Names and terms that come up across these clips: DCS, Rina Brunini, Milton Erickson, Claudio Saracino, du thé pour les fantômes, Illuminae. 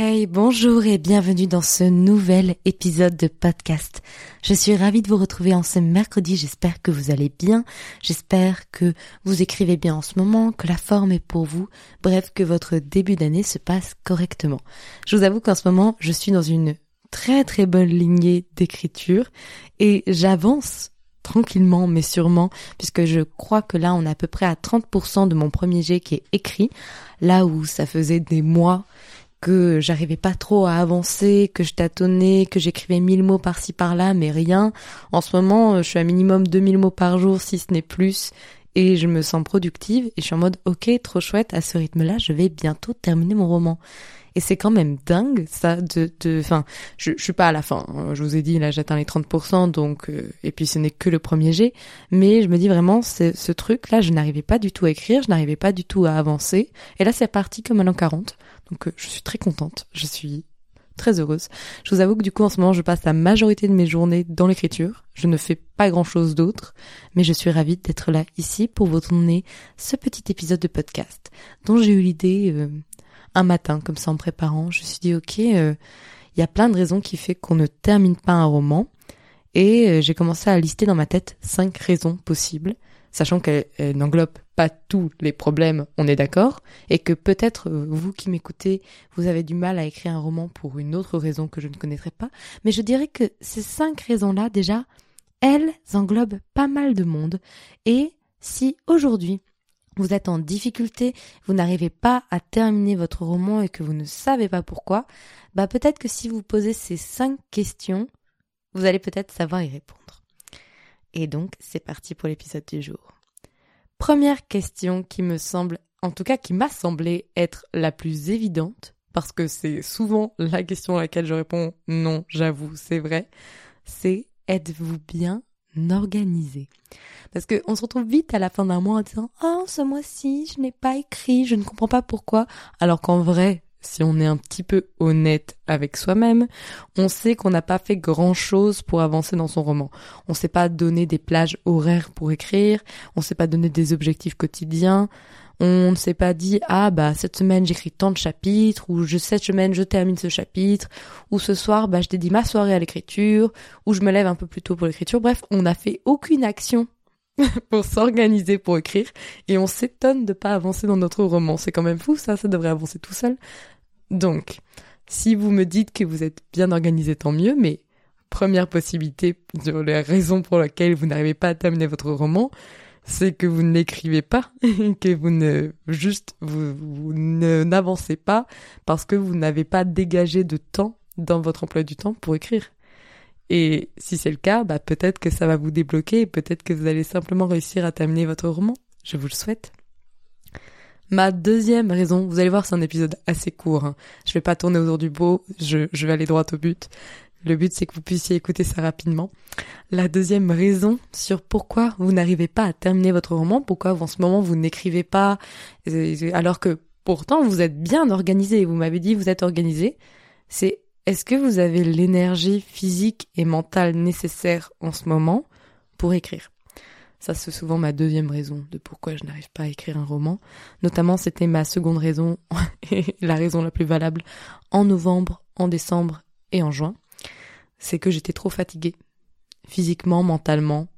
Hey, bonjour et bienvenue dans ce nouvel épisode de podcast. Je suis ravie de vous retrouver en ce mercredi, j'espère que vous allez bien, j'espère que vous écrivez bien en ce moment, que la forme est pour vous, bref, que votre début d'année se passe correctement. Je vous avoue qu'en ce moment, je suis dans une très très bonne lignée d'écriture et j'avance tranquillement mais sûrement, puisque je crois que là on est à peu près à 30% de mon premier jet qui est écrit, là où ça faisait des mois que j'arrivais pas trop à avancer, que je tâtonnais, que j'écrivais 1000 mots par-ci par-là, mais rien. En ce moment, je suis à minimum 2000 mots par jour, si ce n'est plus, et je me sens productive, et je suis en mode, ok, trop chouette, à ce rythme-là, je vais bientôt terminer mon roman. Et c'est quand même dingue, ça, enfin, je suis pas à la fin, je vous ai dit, là, j'atteins les 30%, donc, et puis ce n'est que le premier jet, mais je me dis vraiment, ce truc-là, je n'arrivais pas du tout à écrire, je n'arrivais pas du tout à avancer, et là, c'est parti comme à l'an 40. Donc je suis très contente, je suis très heureuse. Je vous avoue que du coup en ce moment je passe la majorité de mes journées dans l'écriture, je ne fais pas grand chose d'autre, mais je suis ravie d'être là ici pour vous tourner ce petit épisode de podcast dont j'ai eu l'idée un matin comme ça en préparant. Je me suis dit ok, y a plein de raisons qui fait qu'on ne termine pas un roman et j'ai commencé à lister dans ma tête 5 raisons possibles. Sachant qu'elle n'englobe pas tous les problèmes, on est d'accord, et que peut-être vous qui m'écoutez, vous avez du mal à écrire un roman pour une autre raison que je ne connaîtrais pas, mais je dirais que ces 5 raisons-là, déjà, elles englobent pas mal de monde, et si aujourd'hui, vous êtes en difficulté, vous n'arrivez pas à terminer votre roman et que vous ne savez pas pourquoi, bah peut-être que si vous posez ces 5 questions, vous allez peut-être savoir y répondre. Et donc, c'est parti pour l'épisode du jour. Première question qui me semble, en tout cas qui m'a semblé être la plus évidente, parce que c'est souvent la question à laquelle je réponds « non, j'avoue, c'est vrai », c'est « êtes-vous bien organisé ?» Parce qu'on se retrouve vite à la fin d'un mois en disant « oh, ce mois-ci, je n'ai pas écrit, je ne comprends pas pourquoi », alors qu'en vrai, si on est un petit peu honnête avec soi-même, on sait qu'on n'a pas fait grand-chose pour avancer dans son roman. On ne s'est pas donné des plages horaires pour écrire, on ne s'est pas donné des objectifs quotidiens, on ne s'est pas dit « ah bah cette semaine j'écris tant de chapitres » ou « cette semaine je termine ce chapitre » ou « ce soir bah je dédie ma soirée à l'écriture » ou « je me lève un peu plus tôt pour l'écriture ». Bref, on n'a fait aucune action pour s'organiser, pour écrire, et on s'étonne de pas avancer dans notre roman. C'est quand même fou, ça devrait avancer tout seul. Donc, si vous me dites que vous êtes bien organisé, tant mieux, mais première possibilité, la raison pour laquelle vous n'arrivez pas à terminer votre roman, c'est que vous ne l'écrivez pas, que vous n'avancez pas parce que vous n'avez pas dégagé de temps dans votre emploi du temps pour écrire. Et si c'est le cas, bah peut-être que ça va vous débloquer et peut-être que vous allez simplement réussir à terminer votre roman. Je vous le souhaite. Ma deuxième raison, vous allez voir, c'est un épisode assez court, hein. Je vais pas tourner autour du pot, je vais aller droit au but. Le but, c'est que vous puissiez écouter ça rapidement. La deuxième raison sur pourquoi vous n'arrivez pas à terminer votre roman, pourquoi en ce moment vous n'écrivez pas, alors que pourtant vous êtes bien organisé. Vous m'avez dit vous êtes organisé, c'est est-ce que vous avez l'énergie physique et mentale nécessaire en ce moment pour écrire ? Ça, c'est souvent ma deuxième raison de pourquoi je n'arrive pas à écrire un roman. Notamment, c'était ma seconde raison, et la raison la plus valable, en novembre, en décembre et en juin. C'est que j'étais trop fatiguée, physiquement, mentalement,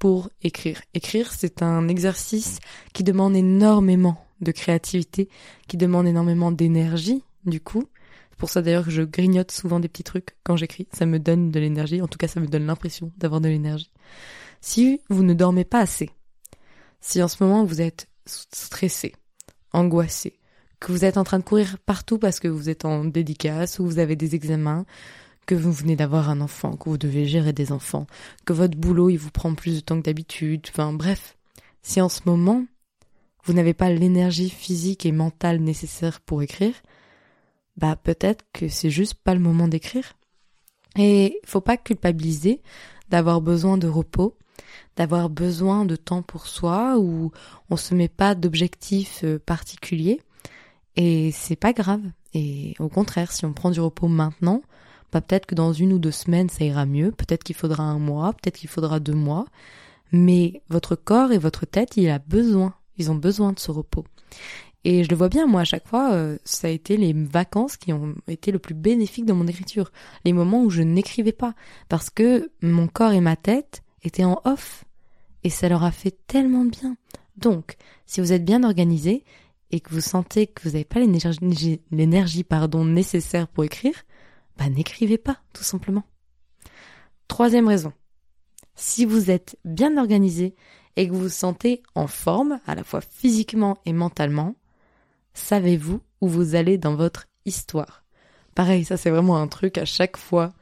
pour écrire. Écrire, c'est un exercice qui demande énormément de créativité, qui demande énormément d'énergie, du coup. C'est pour ça d'ailleurs que je grignote souvent des petits trucs quand j'écris, ça me donne de l'énergie, en tout cas ça me donne l'impression d'avoir de l'énergie. Si vous ne dormez pas assez, si en ce moment vous êtes stressé, angoissé, que vous êtes en train de courir partout parce que vous êtes en dédicace ou vous avez des examens, que vous venez d'avoir un enfant, que vous devez gérer des enfants, que votre boulot il vous prend plus de temps que d'habitude, enfin bref, si en ce moment vous n'avez pas l'énergie physique et mentale nécessaire pour écrire, bah peut-être que c'est juste pas le moment d'écrire. Et faut pas culpabiliser d'avoir besoin de repos, d'avoir besoin de temps pour soi où on se met pas d'objectifs particuliers et c'est pas grave. Et au contraire, si on prend du repos maintenant, bah peut-être que dans 1 ou 2 semaines ça ira mieux, peut-être qu'il faudra 1 mois, peut-être qu'il faudra 2 mois, mais votre corps et votre tête, ils ont besoin de ce repos. Et je le vois bien, moi, à chaque fois, ça a été les vacances qui ont été le plus bénéfique dans mon écriture. Les moments où je n'écrivais pas, parce que mon corps et ma tête étaient en off. Et ça leur a fait tellement de bien. Donc, si vous êtes bien organisé et que vous sentez que vous n'avez pas l'énergie nécessaire pour écrire, bah n'écrivez pas, tout simplement. Troisième raison. Si vous êtes bien organisé et que vous vous sentez en forme, à la fois physiquement et mentalement, savez-vous où vous allez dans votre histoire ? Pareil, ça c'est vraiment un truc à chaque fois.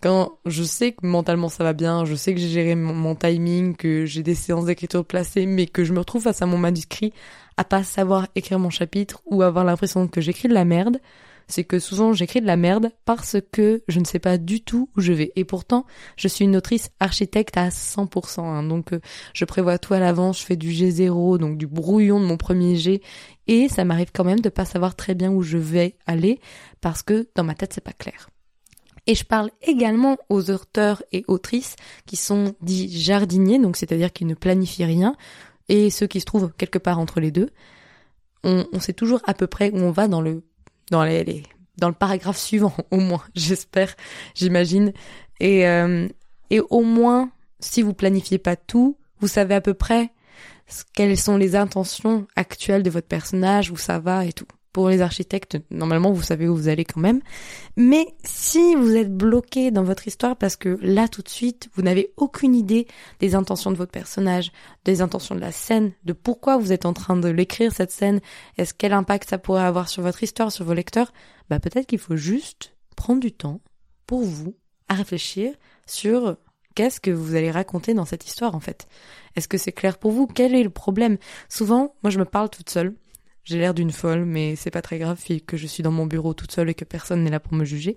Quand je sais que mentalement ça va bien, je sais que j'ai géré mon timing, que j'ai des séances d'écriture placées, mais que je me retrouve face à mon manuscrit à pas savoir écrire mon chapitre ou avoir l'impression que j'écris de la merde, c'est que souvent j'écris de la merde parce que je ne sais pas du tout où je vais. Et pourtant, je suis une autrice architecte à 100%. Donc je prévois tout à l'avance, je fais du G0, donc du brouillon de mon premier G, et ça m'arrive quand même de pas savoir très bien où je vais aller parce que dans ma tête c'est pas clair. Et je parle également aux auteurs et autrices qui sont dits jardiniers, donc c'est-à-dire qui ne planifient rien, et ceux qui se trouvent quelque part entre les deux. On sait toujours à peu près où on va dans le paragraphe suivant, au moins, j'espère, j'imagine. Et au moins, si vous planifiez pas tout, vous savez à peu près quelles sont les intentions actuelles de votre personnage, où ça va et tout. Pour les architectes, normalement, vous savez où vous allez quand même. Mais si vous êtes bloqué dans votre histoire parce que là, tout de suite, vous n'avez aucune idée des intentions de votre personnage, des intentions de la scène, de pourquoi vous êtes en train de l'écrire, cette scène, est-ce quel impact ça pourrait avoir sur votre histoire, sur vos lecteurs, bah peut-être qu'il faut juste prendre du temps pour vous à réfléchir sur qu'est-ce que vous allez raconter dans cette histoire, en fait. Est-ce que c'est clair pour vous ? Quel est le problème ? Souvent, moi, je me parle toute seule. J'ai l'air d'une folle, mais c'est pas très grave que je suis dans mon bureau toute seule et que personne n'est là pour me juger.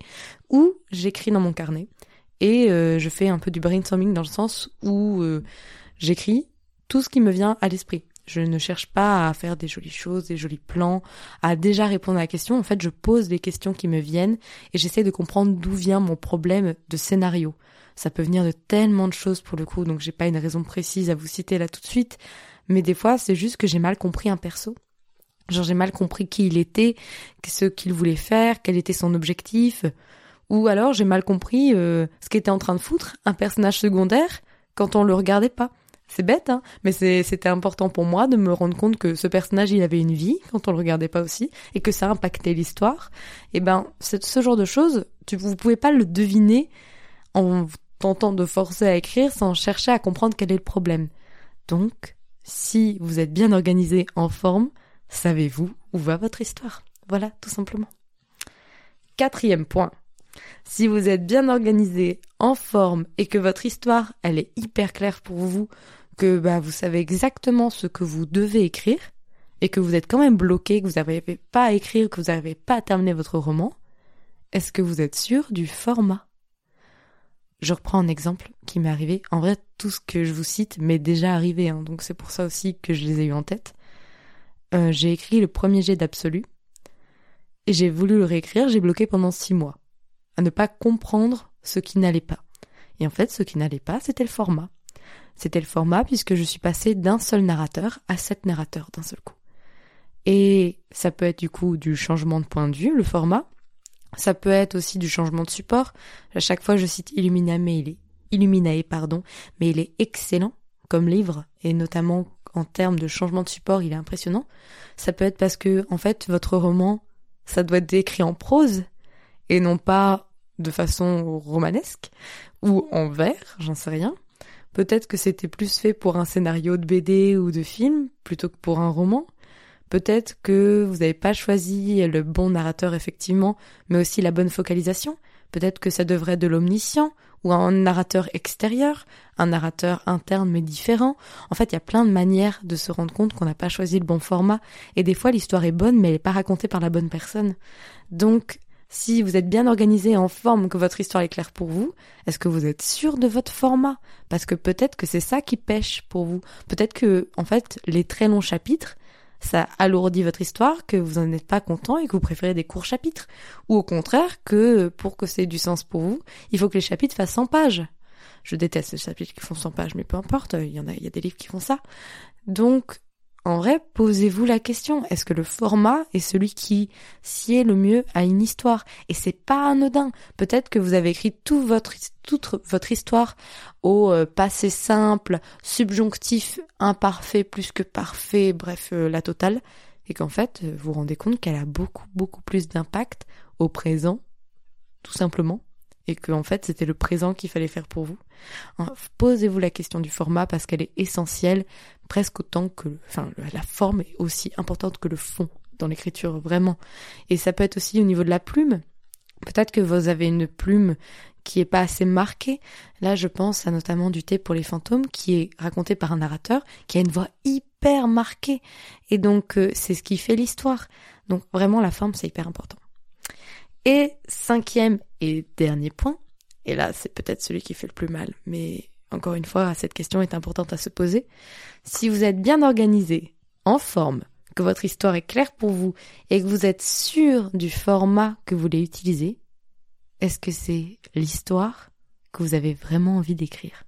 Ou j'écris dans mon carnet et je fais un peu du brainstorming dans le sens où j'écris tout ce qui me vient à l'esprit. Je ne cherche pas à faire des jolies choses, des jolis plans, à déjà répondre à la question. En fait, je pose des questions qui me viennent et j'essaie de comprendre d'où vient mon problème de scénario. Ça peut venir de tellement de choses pour le coup, donc j'ai pas une raison précise à vous citer là tout de suite. Mais des fois, c'est juste que j'ai mal compris un perso. Genre j'ai mal compris qui il était, ce qu'il voulait faire, quel était son objectif, ou alors j'ai mal compris ce qu'était en train de foutre un personnage secondaire quand on le regardait pas. C'est bête, hein, mais c'était important pour moi de me rendre compte que ce personnage il avait une vie quand on le regardait pas aussi, et que ça impactait l'histoire. Et ben ce genre de choses, vous pouvez pas le deviner en tentant de forcer à écrire sans chercher à comprendre quel est le problème. Donc si vous êtes bien organisé, en forme, savez-vous où va votre histoire ? Voilà, tout simplement. Quatrième point. Si vous êtes bien organisé, en forme, et que votre histoire, elle est hyper claire pour vous, que bah, vous savez exactement ce que vous devez écrire, et que vous êtes quand même bloqué, que vous n'arrivez pas à écrire, que vous n'arrivez pas à terminer votre roman, est-ce que vous êtes sûr du format ? Je reprends un exemple qui m'est arrivé. En vrai, tout ce que je vous cite m'est déjà arrivé, donc c'est pour ça aussi que je les ai eu en tête. J'ai écrit le premier jet d'Absolu et j'ai voulu le réécrire, j'ai bloqué pendant 6 mois à ne pas comprendre ce qui n'allait pas. Et en fait, ce qui n'allait pas, c'était le format. C'était le format puisque je suis passée d'un seul narrateur à 7 narrateurs d'un seul coup. Et ça peut être du coup du changement de point de vue, le format. Ça peut être aussi du changement de support. À chaque fois, je cite Illuminae, mais il est excellent comme livre et notamment en termes de changement de support, il est impressionnant. Ça peut être parce que, en fait, votre roman, ça doit être écrit en prose et non pas de façon romanesque ou en vers, j'en sais rien. Peut-être que c'était plus fait pour un scénario de BD ou de film plutôt que pour un roman. Peut-être que vous n'avez pas choisi le bon narrateur, effectivement, mais aussi la bonne focalisation. Peut-être que ça devrait être de l'omniscient ou un narrateur extérieur, un narrateur interne mais différent. En fait, il y a plein de manières de se rendre compte qu'on n'a pas choisi le bon format. Et des fois, l'histoire est bonne, mais elle n'est pas racontée par la bonne personne. Donc, si vous êtes bien organisé, en forme, que votre histoire est claire pour vous, est-ce que vous êtes sûr de votre format ? Parce que peut-être que c'est ça qui pêche pour vous. Peut-être que, en fait, les très longs chapitres, ça alourdit votre histoire, que vous n'en êtes pas content et que vous préférez des courts chapitres. Ou au contraire, que pour que ça ait du sens pour vous, il faut que les chapitres fassent 100 pages. Je déteste les chapitres qui font 100 pages, mais peu importe, il y a des livres qui font ça. Donc, En vrai, posez-vous la question, est-ce que le format est celui qui sied le mieux à une histoire ? Et c'est pas anodin. Peut-être que vous avez écrit toute votre histoire au passé simple, subjonctif, imparfait, plus que parfait, bref, la totale. Et qu'en fait, vous vous rendez compte qu'elle a beaucoup, beaucoup plus d'impact au présent, tout simplement. Et que en fait, c'était le présent qu'il fallait faire pour vous. Posez-vous la question du format parce qu'elle est essentielle, presque autant que... Enfin, la forme est aussi importante que le fond dans l'écriture, vraiment. Et ça peut être aussi au niveau de la plume. Peut-être que vous avez une plume qui est pas assez marquée. Là, je pense à notamment du thé pour les fantômes qui est raconté par un narrateur qui a une voix hyper marquée. Et donc, c'est ce qui fait l'histoire. Donc, vraiment, la forme, c'est hyper important. Et cinquième et dernier point, et là c'est peut-être celui qui fait le plus mal, mais encore une fois, cette question est importante à se poser. Si vous êtes bien organisé, en forme, que votre histoire est claire pour vous et que vous êtes sûr du format que vous voulez utiliser, est-ce que c'est l'histoire que vous avez vraiment envie d'écrire ?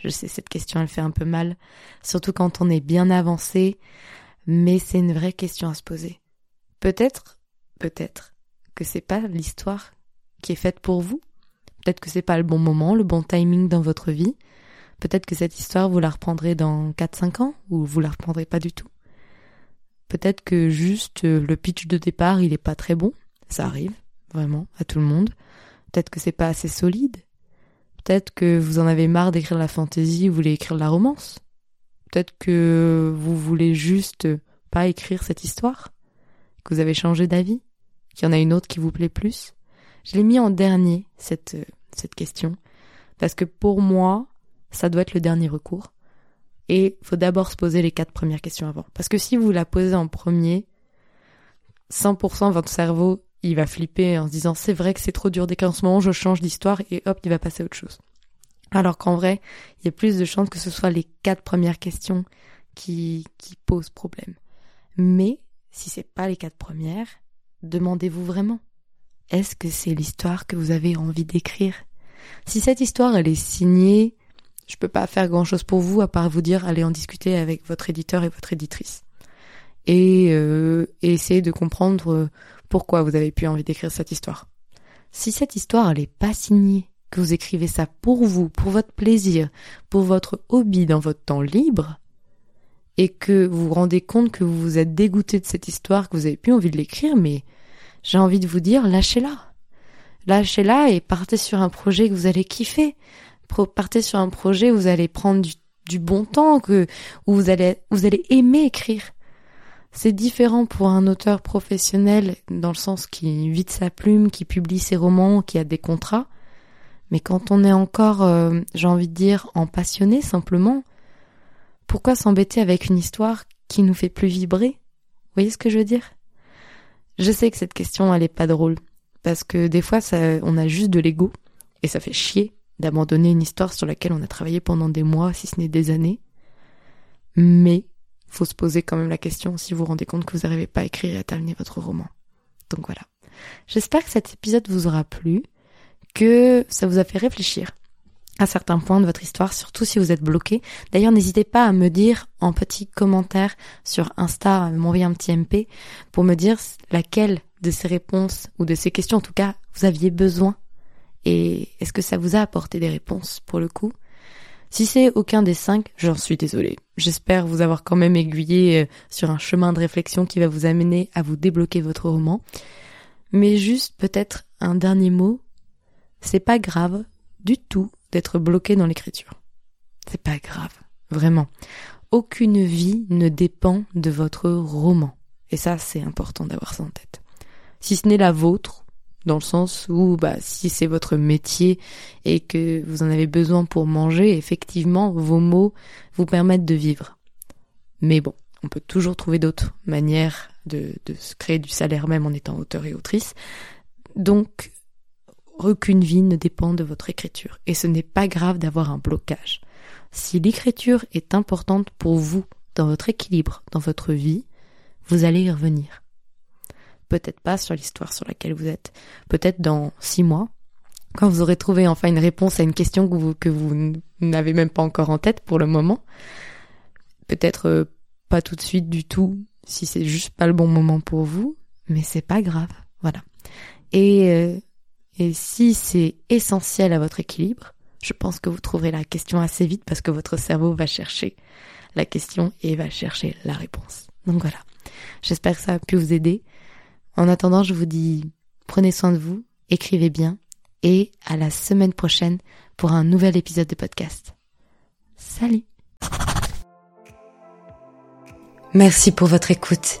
Je sais, cette question elle fait un peu mal, surtout quand on est bien avancé, mais c'est une vraie question à se poser. Peut-être que c'est pas l'histoire qui est faite pour vous. Peut-être que c'est pas le bon moment, le bon timing dans votre vie. Peut-être que cette histoire, vous la reprendrez dans 4-5 ans, ou vous la reprendrez pas du tout. Peut-être que juste le pitch de départ, il est pas très bon. Ça arrive, vraiment, à tout le monde. Peut-être que c'est pas assez solide. Peut-être que vous en avez marre d'écrire la fantaisie, vous voulez écrire la romance. Peut-être que vous voulez juste pas écrire cette histoire, que vous avez changé d'avis. Qu'il y en a une autre qui vous plaît plus. Je l'ai mis en dernier, cette question, parce que pour moi, ça doit être le dernier recours. Et il faut d'abord se poser les 4 premières questions avant. Parce que si vous la posez en premier, 100% votre cerveau, il va flipper en se disant « c'est vrai que c'est trop dur, dès qu'en ce moment, je change d'histoire » et hop, il va passer à autre chose. Alors qu'en vrai, il y a plus de chances que ce soit les 4 premières questions qui posent problème. Mais si c'est pas les 4 premières, demandez-vous vraiment, est-ce que c'est l'histoire que vous avez envie d'écrire ? Si cette histoire, elle est signée, je peux pas faire grand-chose pour vous, à part vous dire, allez en discuter avec votre éditeur et votre éditrice. Et essayez de comprendre pourquoi vous avez eu envie d'écrire cette histoire. Si cette histoire, elle est pas signée, que vous écrivez ça pour vous, pour votre plaisir, pour votre hobby dans votre temps libre, et que vous vous rendez compte que vous vous êtes dégoûté de cette histoire, que vous avez plus envie de l'écrire, mais j'ai envie de vous dire, lâchez-la. Lâchez-la et partez sur un projet que vous allez kiffer. Partez sur un projet où vous allez prendre du bon temps, où vous allez aimer écrire. C'est différent pour un auteur professionnel, dans le sens qui vide sa plume, qui publie ses romans, qui a des contrats. Mais quand on est encore, j'ai envie de dire, en passionné simplement, pourquoi s'embêter avec une histoire qui nous fait plus vibrer ? Vous voyez ce que je veux dire ? Je sais que cette question, elle est pas drôle. Parce que des fois, on a juste de l'ego. Et ça fait chier d'abandonner une histoire sur laquelle on a travaillé pendant des mois, si ce n'est des années. Mais, faut se poser quand même la question si vous vous rendez compte que vous n'arrivez pas à écrire et à terminer votre roman. Donc voilà. J'espère que cet épisode vous aura plu, que ça vous a fait réfléchir à certains points de votre histoire, surtout si vous êtes bloqué. D'ailleurs, n'hésitez pas à me dire en petit commentaire sur Insta, à m'envoyer un petit MP pour me dire laquelle de ces réponses ou de ces questions, en tout cas, vous aviez besoin. Et est-ce que ça vous a apporté des réponses pour le coup ? Si c'est aucun des 5, j'en suis désolée. J'espère vous avoir quand même aiguillé sur un chemin de réflexion qui va vous amener à vous débloquer votre roman. Mais juste peut-être un dernier mot. C'est pas grave du tout d'être bloqué dans l'écriture. C'est pas grave, vraiment. Aucune vie ne dépend de votre roman. Et ça, c'est important d'avoir ça en tête. Si ce n'est la vôtre, dans le sens où, si c'est votre métier et que vous en avez besoin pour manger, effectivement, vos mots vous permettent de vivre. Mais bon, on peut toujours trouver d'autres manières de se créer du salaire même en étant auteur et autrice. Donc, aucune vie ne dépend de votre écriture et ce n'est pas grave d'avoir un blocage. Si l'écriture est importante pour vous, dans votre équilibre, dans votre vie, vous allez y revenir. Peut-être pas sur l'histoire sur laquelle vous êtes, peut-être dans 6 mois, quand vous aurez trouvé enfin une réponse à une question que vous n'avez même pas encore en tête pour le moment, peut-être pas tout de suite du tout, si c'est juste pas le bon moment pour vous, mais c'est pas grave, voilà. Et si c'est essentiel à votre équilibre, je pense que vous trouverez la question assez vite parce que votre cerveau va chercher la question et va chercher la réponse. Donc voilà, j'espère que ça a pu vous aider. En attendant, je vous dis prenez soin de vous, écrivez bien et à la semaine prochaine pour un nouvel épisode de podcast. Salut! Merci pour votre écoute.